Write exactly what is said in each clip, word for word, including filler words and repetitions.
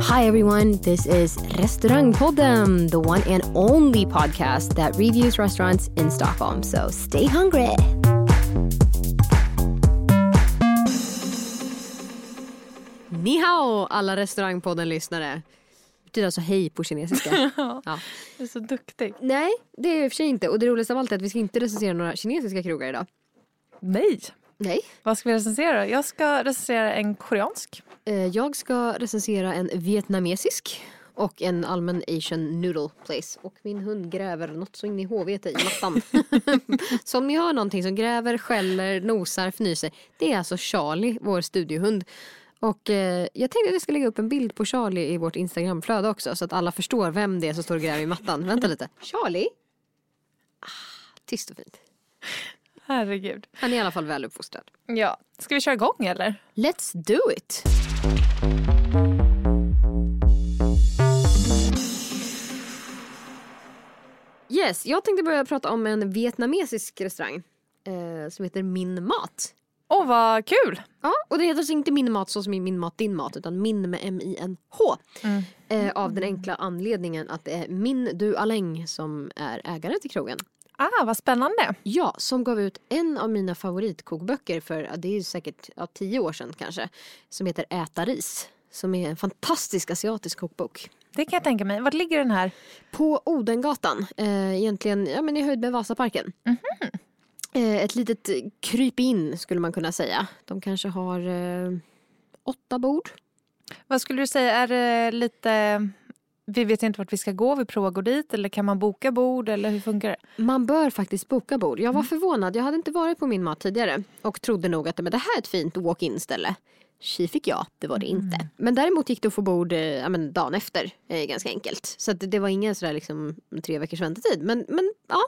Hi everyone, this is Restaurangpodden, the one and only podcast that reviews restaurants in Stockholm. So stay hungry! Ni hao, alla Restaurangpodden-lyssnare. Det är alltså hej på kinesiska. Ja, du är så duktig. Nej, det är i och för sig inte. Och det roligaste av allt är att vi ska inte recensera några kinesiska krogar idag. Nej. Nej. Vad ska vi recensera? Jag ska recensera en koreansk. Jag ska recensera en vietnamesisk och en allmän Asian noodle place. Och min hund gräver något så in i hovet i mattan. Så om ni har någonting som gräver, skäller, nosar, fnyser. Det är alltså Charlie, vår studiohund. Och eh, jag tänkte att jag ska lägga upp en bild på Charlie i vårt Instagramflöde också. Så att alla förstår vem det är som står och gräver i mattan. Vänta lite. Charlie? Ah, tyst och fint. Herregud. Han är i alla fall väl uppfostrad. Ja. Ska vi köra igång eller? Let's do it! Yes, jag tänkte börja prata om en vietnamesisk restaurang. Eh, som heter Min Mat. Åh, oh, vad kul! Ja, och det heter inte Min Mat så som i Min Mat, Din Mat, utan Min med M I N H. Mm. Eh, av den enkla anledningen att det är Minh Duc Aleng som är ägare till krogen. Ah, vad spännande! Ja, som gav ut en av mina favoritkokböcker för, det är ju säkert ja, tio år sedan kanske, som heter Äta ris, som är en fantastisk asiatisk kokbok. Det kan jag tänka mig. Vart ligger den här? På Odengatan, eh, egentligen ja, men i höjd med Vasaparken. Mm-hmm. Ett litet kryp in skulle man kunna säga. De kanske har eh, åtta bord. Vad skulle du säga är det lite... Vi vet inte vart vi ska gå, vi provar att gå dit. Eller kan man boka bord, eller hur funkar det? Man bör faktiskt boka bord. Jag var mm. förvånad, jag hade inte varit på Min Mat tidigare. Och trodde nog att men det här är ett fint walk-in-ställe. Tji fick jag, det var det inte. Mm. Men däremot gick det att få bord eh, men dagen efter, eh, ganska enkelt. Så att det var ingen sådär liksom, tre veckors väntetid. Men, men ja...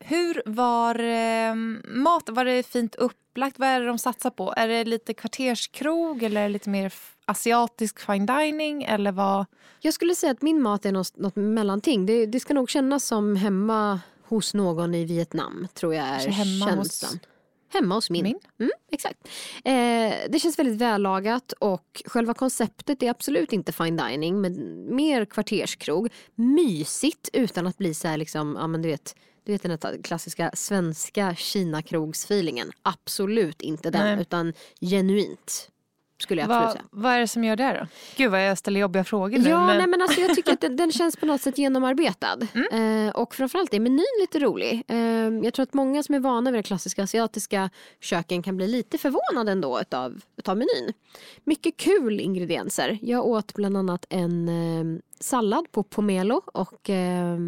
Hur var eh, mat? Var det fint upplagt? Vad är det de satsar på? Är det lite kvarterskrog eller lite mer asiatisk fine dining? Eller vad? Jag skulle säga att Min Mat är något, något mellanting. Det, det ska nog kännas som hemma hos någon i Vietnam, tror jag är hemma känslan. Hos... Hemma hos min. min? Mm, exakt. Eh, det känns väldigt vällagat och själva konceptet är absolut inte fine dining, men mer kvarterskrog. Mysigt utan att bli så här liksom, ja men du vet... Du vet den här klassiska svenska Kina-krogsfeelingen. Absolut inte den, nej. Utan genuint skulle jag Va, absolut säga. Vad är det som gör det då? Gud vad jag ställer jobbiga frågor nu. Ja, men... Nej, men alltså, jag tycker att den, den känns på något sätt genomarbetad. Mm. Eh, och framförallt är menyn lite rolig. Eh, jag tror att många som är vana vid det klassiska asiatiska köken kan bli lite förvånade ändå utav, utav menyn. Mycket kul ingredienser. Jag åt bland annat en eh, sallad på pomelo och... Eh,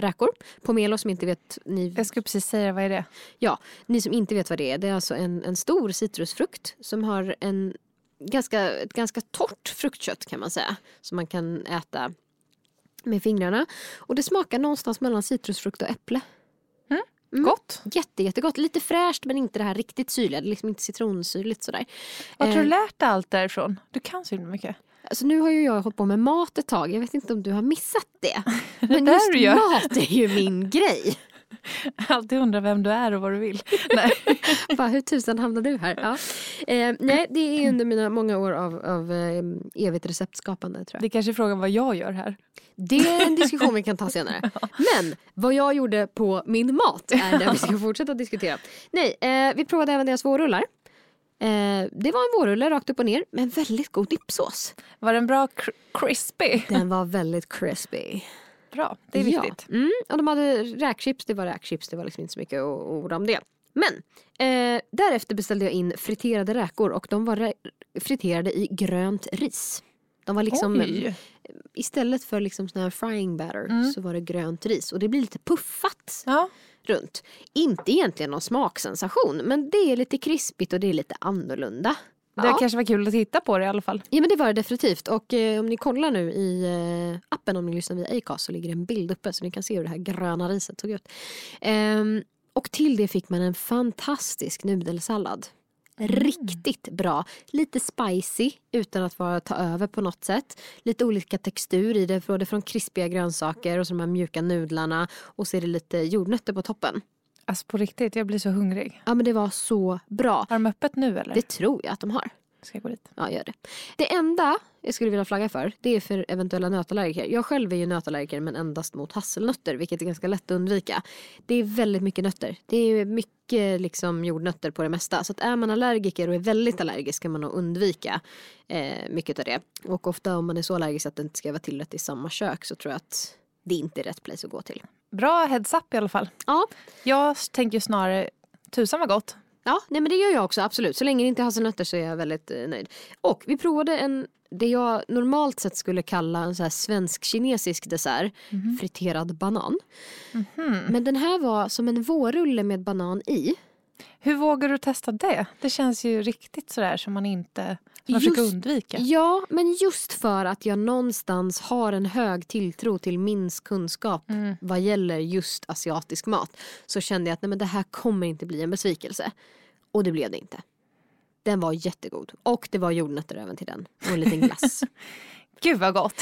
räkor. Pomelo som inte vet... Ni... Jag skulle precis säga, vad är det? Ja, ni som inte vet vad det är. Det är alltså en, en stor citrusfrukt som har en ganska, ett ganska torrt fruktkött kan man säga. Som man kan äta med fingrarna. Och det smakar någonstans mellan citrusfrukt och äpple. Mm. Mm. Gott. Jätte, jättegott. Lite fräscht men inte det här riktigt syrliga. Det är liksom inte citronsyrligt sådär. Vad tror du lärt dig allt därifrån? Du kan så mycket. Alltså nu har ju jag hållit på med mat ett tag. Jag vet inte om du har missat det. Men det just gör. Mat är ju min grej. Alltid undrar vem du är och vad du vill. Nej. Bara, hur tusan hamnar du här? Ja. Eh, nej, det är under mina många år av, av eh, evigt receptskapande tror jag. Det kanske är frågan vad jag gör här. Det är en diskussion vi kan ta senare. Ja. Men vad jag gjorde på Min Mat är det vi ska fortsätta diskutera. Nej, eh, vi provade även deras vårrullar. Eh, det var en vårrulle rakt upp och ner med väldigt god dippsås. Var den bra cr- crispy? Den var väldigt crispy. Bra, det är viktigt. Ja. Mm, och de hade räkchips, det var räkchips, det var liksom inte så mycket att orda om det. Men eh, därefter beställde jag in friterade räkor och de var re- friterade i grönt ris. De var liksom, Oj. istället för liksom sån här frying batter mm. så var det grönt ris. Och det blir lite puffat ja. runt. Inte egentligen någon smaksensation, men det är lite krispigt och det är lite annorlunda. Det ja. kanske var kul att titta på det i alla fall. Ja, men det var det definitivt. Och eh, om ni kollar nu i eh, appen, om ni lyssnar via Acast, så ligger en bild uppe så ni kan se hur det här gröna riset såg ut. Ehm, och till det fick man en fantastisk nudelsallad. Mm. Riktigt bra. Lite spicy utan att vara ta över på något sätt. Lite olika textur i det. Både från krispiga grönsaker och så de här mjuka nudlarna. Och så är det lite jordnötter på toppen. Alltså på riktigt, jag blir så hungrig. Ja, men det var så bra. Har de öppet nu eller? Det tror jag att de har. Ska jag gå dit? Ja, gör det. Det enda jag skulle vilja flagga för, det är för eventuella nötallergiker. Jag själv är ju nötallergiker, men endast mot hasselnötter, vilket är ganska lätt att undvika. Det är väldigt mycket nötter. Det är mycket liksom jordnötter på det mesta. Så att är man allergiker och är väldigt allergisk ska man nog undvika eh, mycket av det. Och ofta om man är så allergisk att det inte ska vara tillrätt i samma kök, så tror jag att det inte är rätt place att gå till. Bra heads up i alla fall. Ja. Jag tänker snarare, tusan vad gott. Ja, nej, men det gör jag också, absolut. Så länge det inte har så nötter så är jag väldigt eh, nöjd. Och vi provade en, det jag normalt sett skulle kalla en så här svensk-kinesisk dessert. Mm-hmm. Friterad banan. Mm-hmm. Men den här var som en vårrulle med banan i. Hur vågar du testa det? Det känns ju riktigt sådär som man inte... Man försöker undvika. Ja, men just för att jag någonstans har en hög tilltro till min kunskap mm. vad gäller just asiatisk mat, så kände jag att nej, men det här kommer inte bli en besvikelse. Och det blev det inte. Den var jättegod. Och det var jordnötter även till den. Och en liten glass. Gud vad gott!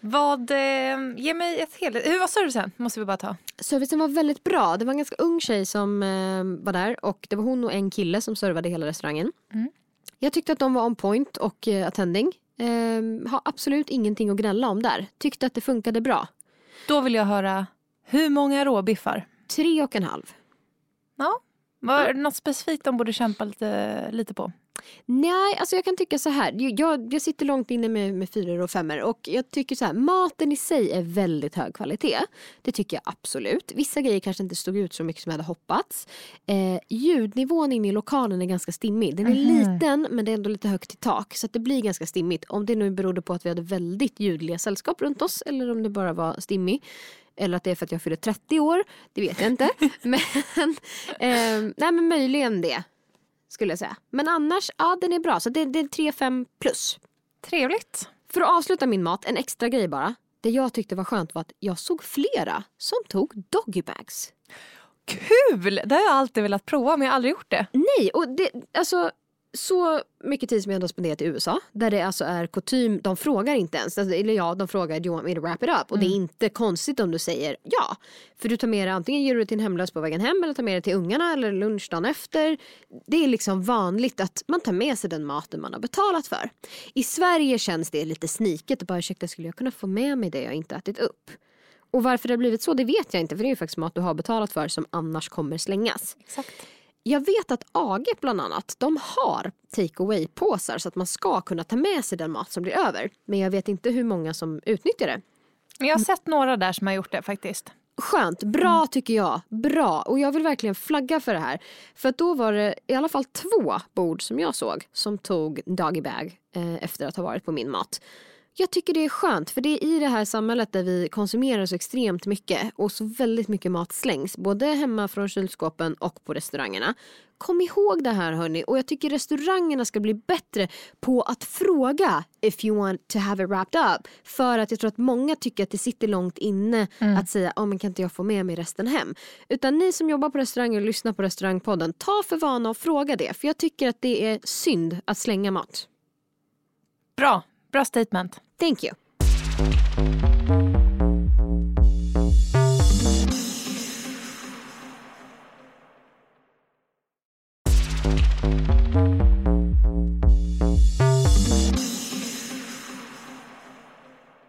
Vad, eh, ge mig ett helhet. Hur var servicen? Måste vi bara ta. Servicen var väldigt bra. Det var en ganska ung tjej som eh, var där. Och det var hon och en kille som servade hela restaurangen. Mm. Jag tyckte att de var on point och eh, attending. Eh, har absolut ingenting att gnälla om där. Tyckte att det funkade bra. Då vill jag höra, hur många råbiffar? Tre och en halv. Ja, var mm. något specifikt de borde kämpa lite, lite på? Nej, alltså jag kan tycka så här. Jag, jag sitter långt inne med, med fyror och femmer. Och jag tycker så här, maten i sig är väldigt hög kvalitet. Det tycker jag absolut. Vissa grejer kanske inte stod ut så mycket som jag hade hoppats. eh, Ljudnivån inne i lokalen är ganska stimmig. Den är mm. liten, men det är ändå lite högt i tak. Så att det blir ganska stimmigt. Om det nu berodde på att vi hade väldigt ljudliga sällskap runt oss, eller om det bara var stimmig, eller att det är för att jag fyller trettio år, det vet jag inte. Men, eh, nej, men möjligen det skulle jag säga. Men annars, ja, den är bra. Så det, det är tre komma fem plus. Trevligt. För att avsluta min mat, en extra grej bara. Det jag tyckte var skönt var att jag såg flera som tog doggybags. Kul! Det har jag alltid velat prova, men jag har aldrig gjort det. Nej, och det, alltså... Så mycket tid som jag ändå spenderat i U S A, där det alltså är kutym, de frågar inte ens, alltså, eller ja, de frågar, do you want me to wrap it up? Och mm. det är inte konstigt om du säger ja, för du tar med dig, antingen ger du din hemlös på vägen hem, eller tar med dig till ungarna, eller lunchdagen efter. Det är liksom vanligt att man tar med sig den maten man har betalat för. I Sverige känns det lite sniket, och bara, ursäkta, skulle jag kunna få med mig det jag inte ätit upp? Och varför det har blivit så, det vet jag inte, för det är ju faktiskt mat du har betalat för som annars kommer slängas. Exakt. Jag vet att Aget bland annat, de har take-away-påsar så att man ska kunna ta med sig den mat som blir över. Men jag vet inte hur många som utnyttjar det. Jag har sett några där som har gjort det faktiskt. Skönt, bra mm. tycker jag, bra. Och jag vill verkligen flagga för det här. För att då var det i alla fall två bord som jag såg som tog dagbag eh, efter att ha varit på min mat. Jag tycker det är skönt, för det är i det här samhället där vi konsumerar så extremt mycket och så väldigt mycket mat slängs, både hemma från kylskåpen och på restaurangerna. Kom ihåg det här, hörni, och jag tycker restaurangerna ska bli bättre på att fråga if you want to have it wrapped up, för att jag tror att många tycker att det sitter långt inne mm. att säga, ja, oh, men kan inte jag få med mig resten hem? Utan ni som jobbar på restauranger och lyssnar på Restaurangpodden, ta för vana och fråga det, för jag tycker att det är synd att slänga mat. Bra. Bra statement. Thank you.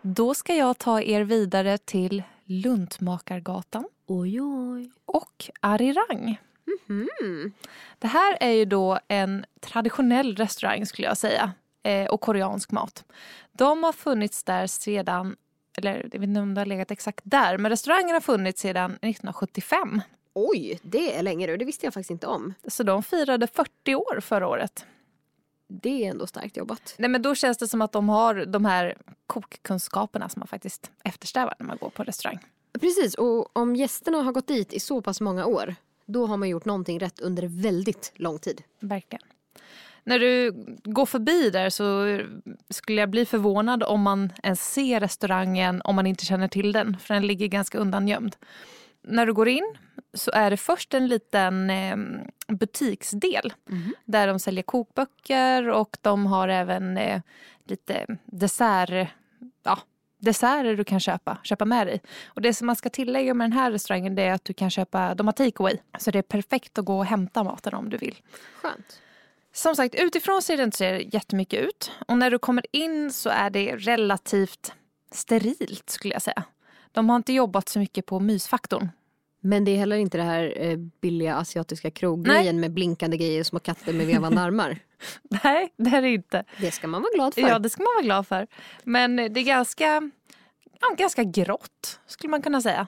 Då ska jag ta er vidare till Luntmakargatan. Oj, oj. Och Arirang. Mm-hmm. Det här är ju då en traditionell restaurang, skulle jag säga. Och koreansk mat. De har funnits där sedan, eller jag vet inte om det har legat exakt där, men restaurangen har funnits sedan nittonhundrasjuttiofem. Oj, det är länge nu. Det visste jag faktiskt inte om. Så de firade fyrtio år förra året. det är ändå starkt jobbat. Nej, men då känns det som att de har de här kokkunskaperna som man faktiskt eftersträvar när man går på restaurang. Precis, och om gästerna har gått dit i så pass många år, då har man gjort någonting rätt under väldigt lång tid. Verkligen. När du går förbi där så skulle jag bli förvånad om man ens ser restaurangen om man inte känner till den, för den ligger ganska undangömd. När du går in så är det först en liten eh, butiksdel mm-hmm. där de säljer kokböcker och de har även eh, lite dessert, ja, desserter du kan köpa, köpa med dig. Och det som man ska tillägga med den här restaurangen är att du kan köpa, de har takeaway, så det är perfekt att gå och hämta maten om du vill. Skönt. Som sagt, utifrån ser det inte så jättemycket ut. Och när du kommer in så är det relativt sterilt skulle jag säga. De har inte jobbat så mycket på mysfaktorn. Men det är heller inte det här eh, billiga asiatiska kroggrejen med blinkande grejer och små katter med vevande armar. Nej, det är det inte. Det ska man vara glad för. Ja, det ska man vara glad för. Men det är ganska, ja, ganska grått skulle man kunna säga.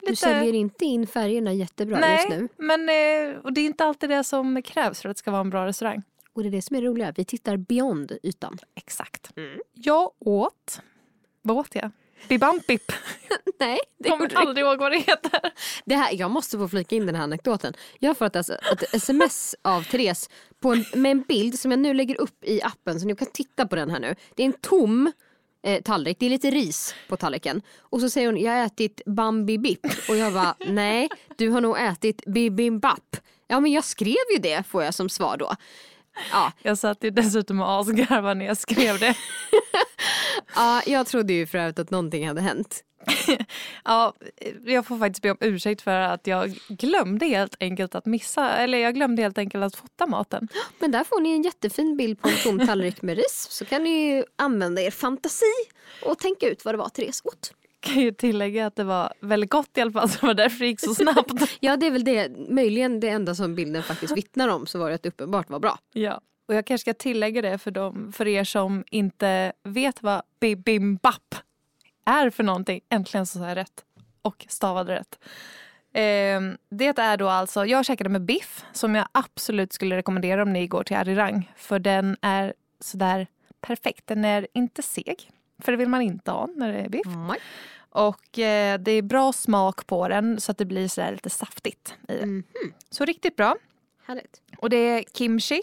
Lite... Du säljer inte in färgerna jättebra Nej, just nu. Nej, men eh, och det är inte alltid det som krävs för att det ska vara en bra restaurang. Och det är det som är roligt. Vi tittar beyond ytan. Exakt. Mm. Jag åt... Vad åt jag? Bibimbap. Nej, det kommer jag aldrig ihåg vad det heter. Det här, jag måste få flika in den här anekdoten. Jag har fått alltså ett sms av Therese på en, med en bild som jag nu lägger upp i appen. Så ni kan titta på den här nu. Det är en tom eh, tallrik. Det är lite ris på tallriken. Och så säger hon, jag har ätit bambibip. Och jag bara, nej, du har nog ätit bibimbap. Ja, men jag skrev ju det, får jag som svar då. Ja. Jag satt ju dessutom och asgarva när jag skrev det. Ja, jag trodde ju för övrigt att någonting hade hänt. Ja, jag får faktiskt be om ursäkt för att jag glömde helt enkelt att missa, eller jag glömde helt enkelt att fota maten. Men där får ni en jättefin bild på en tom tallrik med ris, så kan ni ju använda er fantasi och tänka ut vad det var Therese åt. Jag kan ju tillägga att det var väldigt gott i alla fall, så var därför det gick så snabbt. Ja, det är väl det, möjligen det enda som bilden faktiskt vittnar om, så var det att det uppenbart var bra. Ja. Och jag kanske ska tillägga det för, dem, för er som inte vet vad bibimbap är för någonting. Äntligen så sa jag rätt och stavade rätt. Eh, det är då alltså, jag käkade med biff som jag absolut skulle rekommendera om ni går till Arirang. För den är sådär perfekt, den är inte seg. För det vill man inte ha när det är biff. Mm. Och eh, det är bra smak på den så att det blir sådär lite saftigt i det. Mm. Så riktigt bra. Härligt. Och det är kimchi.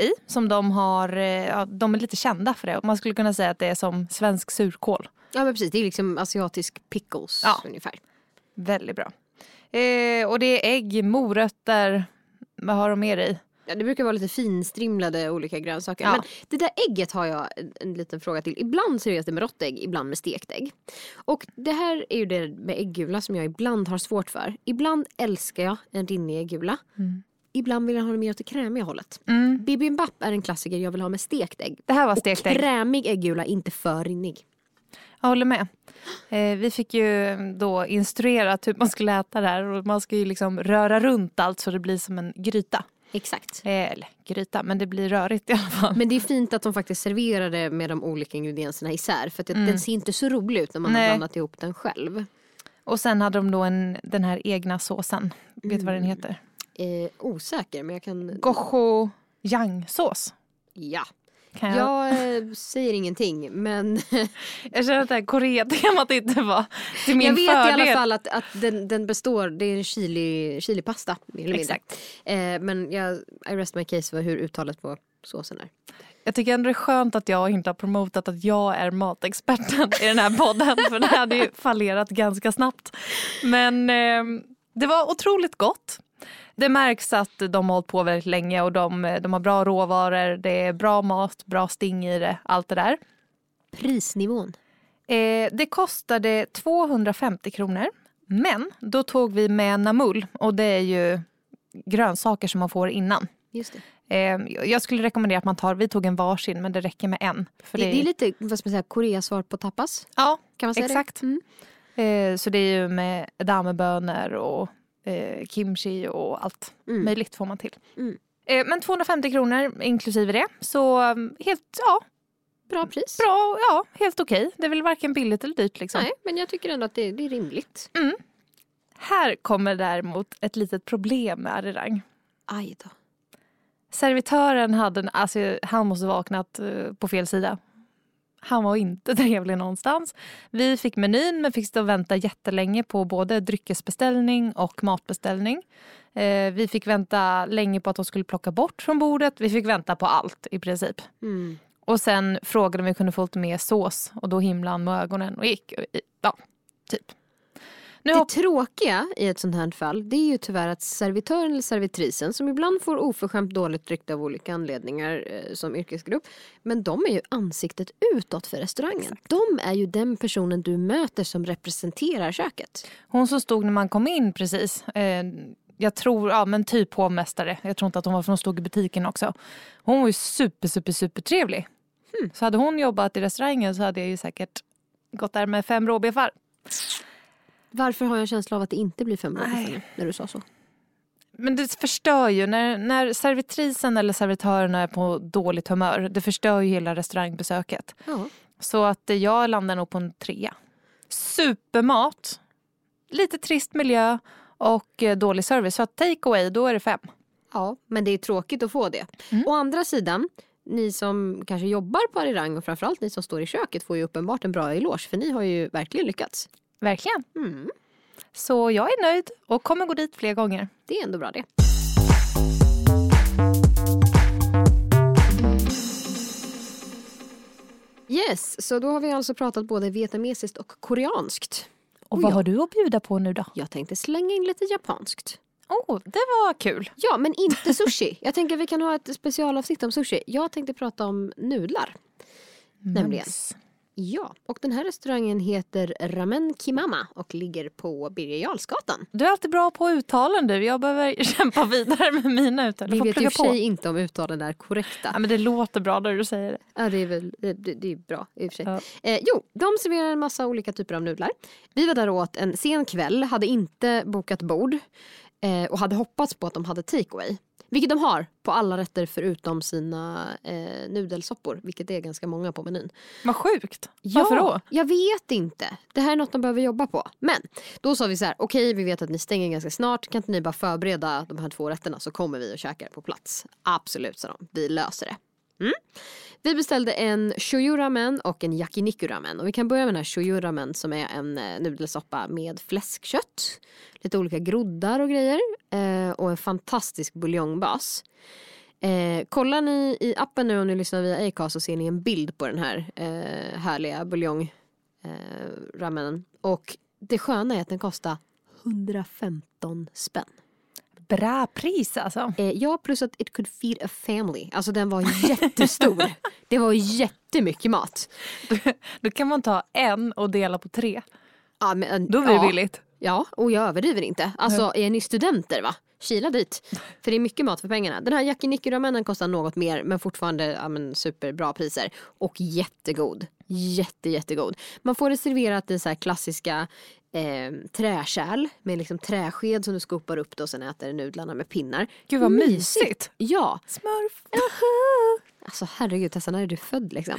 I, som de har, ja, de är lite kända för det. Man skulle kunna säga att det är som svensk surkål. Ja, men precis, det är liksom asiatisk pickles, ja, ungefär. Väldigt bra. eh, Och det är ägg, morötter. Vad har de med i? Ja, det brukar vara lite finstrimlade olika grönsaker, ja. Men det där ägget har jag en liten fråga till. Ibland serveras det med rått ägg, ibland med stekt ägg. Och det här är ju det med ägggula som jag ibland har svårt för. Ibland älskar jag en rinnig ägggula. Mm. Ibland vill jag ha det mer åt det krämiga hållet. Mm. Bibimbap är en klassiker jag vill ha med stekt ägg. Det här var stekt ägg. Och krämig äggula, inte för rinnig. Jag håller med. Eh, vi fick ju då instruera hur man skulle äta det här. Och man ska ju liksom röra runt allt så det blir som en gryta. Exakt. Eh, eller gryta, men det blir rörigt i alla fall. Men det är fint att de faktiskt serverar det med de olika ingredienserna isär. För att mm. den ser inte så rolig ut när man Nej. har blandat ihop den själv. Och sen hade de då en, den här egna såsen. Mm. Vet du vad den heter? Eh, osäker, men jag kan... Gochujangsås. Ja. Kan jag jag eh, säger ingenting, men... jag känner att det här Korea-temat inte var till min fördel. Jag vet fördel. i alla fall att, att den, den består... Det är en chili, chilipasta. Exakt. Eh, men jag, I rest my case för hur uttalet på såsen är. Jag tycker ändå det är skönt att jag inte har promotat att jag är matexperten i den här podden. För det hade ju fallerat ganska snabbt. Men eh, det var otroligt gott. Det märks att de har hållit på väldigt länge och de, de har bra råvaror, det är bra mat, bra sting i det, allt det där. Prisnivån? Eh, det kostade tvåhundrafemtio kronor, men då tog vi med namul och det är ju grönsaker som man får innan. Just det. Eh, jag skulle rekommendera att man tar, vi tog en varsin men det räcker med en. För det, det, är, det är lite, vad ska man säga, Korea-svar på tapas? Ja, kan man säga exakt. Det? Mm. Eh, så det är ju med edamebönor och... Eh, kimchi och allt mm. möjligt får man till. Mm. Eh, men tvåhundrafemtio kronor inklusive det. Så helt, ja. Bra pris. Bra, ja, helt okej. Okay. Det är väl varken billigt eller dyrt liksom. Nej, men jag tycker ändå att det, det är rimligt. Mm. Här kommer däremot ett litet problem med Arirang. Aj då. Servitören hade en, alltså han måste vaknat på fel sida. Han var inte trevlig någonstans. Vi fick menyn men fick stå och vänta jättelänge på både dryckesbeställning och matbeställning. Eh, vi fick vänta länge på att de skulle plocka bort från bordet. Vi fick vänta på allt i princip. Mm. Och sen frågade om vi kunde få lite mer sås. Och då himlade han med ögonen och gick. Och, ja, typ. Nu det hopp- tråkiga i ett sånt här fall, det är ju tyvärr att servitören eller servitrisen, som ibland får oförskämt dåligt rykte av olika anledningar eh, som yrkesgrupp, men de är ju ansiktet utåt för restaurangen. Exakt. De är ju den personen du möter som representerar köket. Hon som stod när man kom in precis, eh, jag tror, ja men typ hovmästare, jag tror inte att hon var från stod i butiken också. Hon var ju super super super trevlig. Hmm. Så hade hon jobbat i restaurangen så hade jag ju säkert gått där med fem råbefar. Varför har jag en känsla av att det inte blir fem råbefar när du sa så? Men det förstör ju. När, när servitrisen eller servitören är på dåligt humör, det förstör ju hela restaurangbesöket. Ja. Så att jag landar nog på en trea. Supermat, lite trist miljö och dålig service. Så take away, då är det fem. Ja, men det är tråkigt att få det. Mm. Å andra sidan, ni som kanske jobbar på Arirang och framförallt ni som står i köket får ju uppenbart en bra eloge. För ni har ju verkligen lyckats. Verkligen. Mm. Så jag är nöjd och kommer gå dit fler gånger. Det är ändå bra det. Yes, så då har vi alltså pratat både vietnamesiskt och koreanskt. Och, och vad jag, har du att bjuda på nu då? Jag tänkte slänga in lite japanskt. Åh, oh, det var kul. Ja, men inte sushi. Jag tänker vi kan ha ett specialavsnitt om sushi. Jag tänkte prata om nudlar. Mm. Nämligen. Ja, och den här restaurangen heter Ramen Kimama och ligger på Birjälsgatan. Du är alltid bra på uttalen du. Jag behöver kämpa vidare med mina uttal. Vi vet ju för sig inte om uttalen är korrekta. Ja, men det låter bra när du säger det. Ja, det är väl det, det är bra i och för sig. Ja. Eh, jo, de serverar en massa olika typer av nudlar. Vi var där åt en sen kväll, hade inte bokat bord eh, och hade hoppats på att de hade takeaway. Vilket de har på alla rätter förutom sina eh, nudelsoppor. Vilket är ganska många på menyn. Vad sjukt. Ja, varför då? Jag vet inte. Det här är något de behöver jobba på. Men då sa vi så här. Okej, vi vet att ni stänger ganska snart. Kan inte ni bara förbereda de här två rätterna så kommer vi och käkar på plats. Absolut, sa de. Vi löser det. Mm. Vi beställde en shoyu ramen och en yakiniku ramen. Och vi kan börja med den här shoyu ramen som är en nudelsoppa med fläskkött. Lite olika groddar och grejer. Eh, och en fantastisk buljongbas. Eh, kollar ni i appen nu om ni lyssnar via Acast så ser ni en bild på den här eh, härliga buljong eh, ramenen. Och det sköna är att den kostar hundrafemton spänn. Bra pris alltså. Eh, ja, plus att it could feed a family. Alltså den var jättestor. Det var jättemycket mat. Då kan man ta en och dela på tre. Ja, men, då blir det ja, billigt. Ja, och jag överdriver inte. Alltså är ni studenter va? Kila dit. För det är mycket mat för pengarna. Den här yakiniku-ramen kostar något mer men fortfarande ja, men, superbra priser. Och jättegod. Jätte, jättegod. Man får det serverat i så här klassiska Eh, träkärl med liksom träsked som du skopar upp det och sen äter nudlarna med pinnar. Gud vad mysigt. mysigt. Ja. Smurf. Aha. Alltså herregud Tessa, när är du född liksom?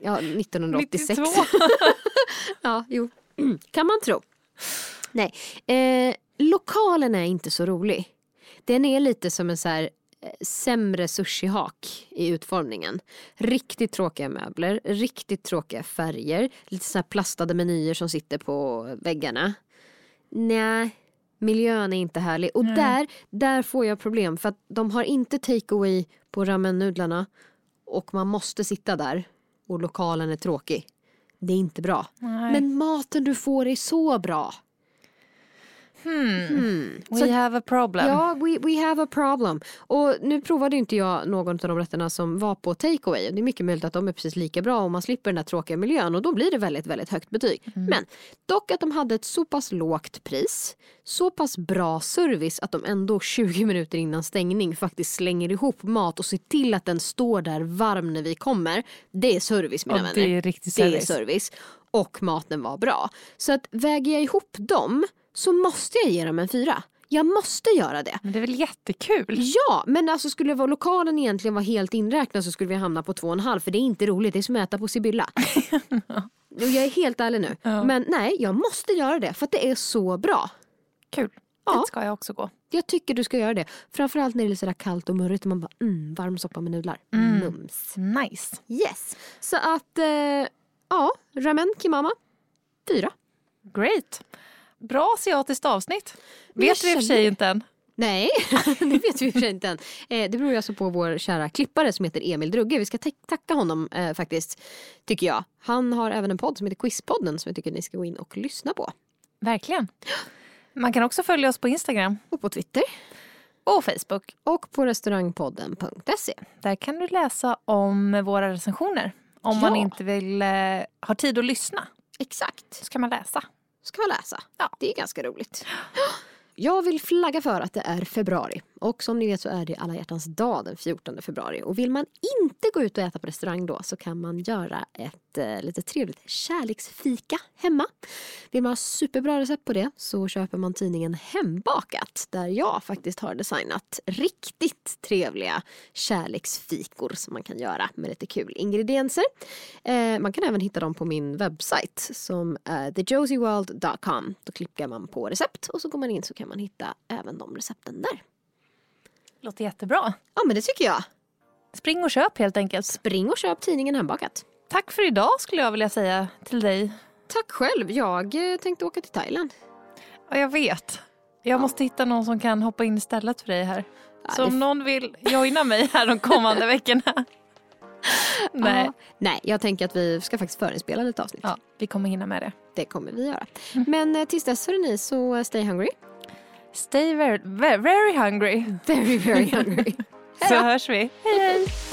Ja, nittonhundraåttiosex. Ja, jo. Mm. Kan man tro. Nej. Eh, lokalen är inte så rolig. Den är lite som en så här sämre sushihak i utformningen. Riktigt tråkiga möbler, riktigt tråkiga färger, lite så här plastade menyer som sitter på väggarna. Nej, miljön är inte härlig. Och mm. där, där får jag problem för att de har inte takeaway på ramen-nudlarna och man måste sitta där och lokalen är tråkig. Det är inte bra. Nej. Men maten du får är så bra. Hmm. Hmm. We så, have a problem. Ja, we, we have a problem. Och nu provade inte jag någon av de rätterna som var på takeaway. Det är mycket möjligt att de är precis lika bra om man slipper den här tråkiga miljön. Och då blir det väldigt, väldigt högt betyg. Mm. Men dock att de hade ett så pass lågt pris, så pass bra service att de ändå tjugo minuter innan stängning faktiskt slänger ihop mat och ser till att den står där varm när vi kommer. Det är service, mina vänner. Det är riktigt service. Det är service. Och maten var bra. Så att väger jag ihop dem så måste jag ge dem en fyra. Jag måste göra det. Men det är väl jättekul? Ja, men alltså skulle vara lokalen egentligen vara helt inräknad så skulle vi hamna på två och en halv. För det är inte roligt, det är som att äta på Sibylla. Jag är helt ärlig nu. Ja. Men nej, jag måste göra det för att det är så bra. Kul, ja. Det ska jag också gå. Jag tycker du ska göra det. Framförallt när det är sådär kallt och murrigt och man bara, mm, varm soppa med nudlar. Mm. Mums. Nice. Yes. Så att, eh, ja, ramen kimama, fyra. Great. Bra asiatiskt avsnitt. Vet jag vi i och för sig inte än. Nej, det vet vi i och för sig inte än. Eh, det beror ju alltså på vår kära klippare som heter Emil Drugge. Vi ska ta- tacka honom eh, faktiskt, tycker jag. Han har även en podd som heter Quizpodden som jag tycker ni ska gå in och lyssna på. Verkligen. Man kan också följa oss på Instagram. Och på Twitter. Och Facebook. Och på restaurangpodden punkt se. Där kan du läsa om våra recensioner. Om ja. man inte vill eh, ha tid att lyssna. Exakt. Så kan man läsa. Så kan man läsa. Ja. Det är ganska roligt. Jag vill flagga för att det är februari. Och som ni vet så är det alla hjärtans dag den fjortonde februari. Och vill man inte gå ut och äta på restaurang då så kan man göra ett eh, lite trevligt kärleksfika hemma. Vill man ha superbra recept på det så köper man tidningen Hembakat. Där jag faktiskt har designat riktigt trevliga kärleksfikor som man kan göra med lite kul ingredienser. Eh, man kan även hitta dem på min webbsajt som är the josie world dot com. Då klickar man på recept och så går man in så kan man hitta även de recepten där. Låter jättebra. Ja, men det tycker jag. Spring och köp helt enkelt. Spring och köp tidningen Hembakat. Tack för idag skulle jag vilja säga till dig. Tack själv. Jag tänkte åka till Thailand. Ja, jag vet. Jag ja. måste hitta någon som kan hoppa in istället för dig här. Ja, så det... om någon vill joina mig här de kommande veckorna. Nej. Ja. Nej, jag tänker att vi ska faktiskt förinspela lite avsnitt. Ja, vi kommer hinna med det. Det kommer vi göra. Mm. Men tills dess hör ni så stay hungry. Stay very, very, very hungry. Very, very hungry. Så hörs vi. Hej, hej.